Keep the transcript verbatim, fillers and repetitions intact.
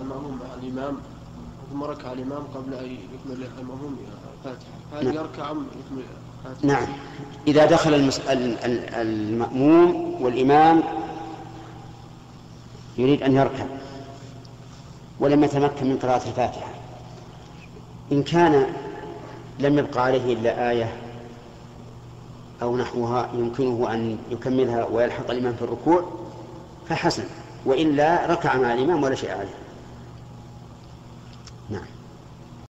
أمامهم الإمام ثم ركع الإمام قبل أن يكمل أمامهم الفاتحة، هل نعم. يركع أم يكمل الفاتحة؟ نعم، إذا دخل المس... المأموم والإمام يريد أن يركع ولم يتمكن من قراءة الفاتحة، إن كان لم يبقى عليه إلا آية أو نحوها يمكنه أن يكملها ويلحق الإمام في الركوع فحسن، وإلا ركع مع الإمام ولا شيء عليه.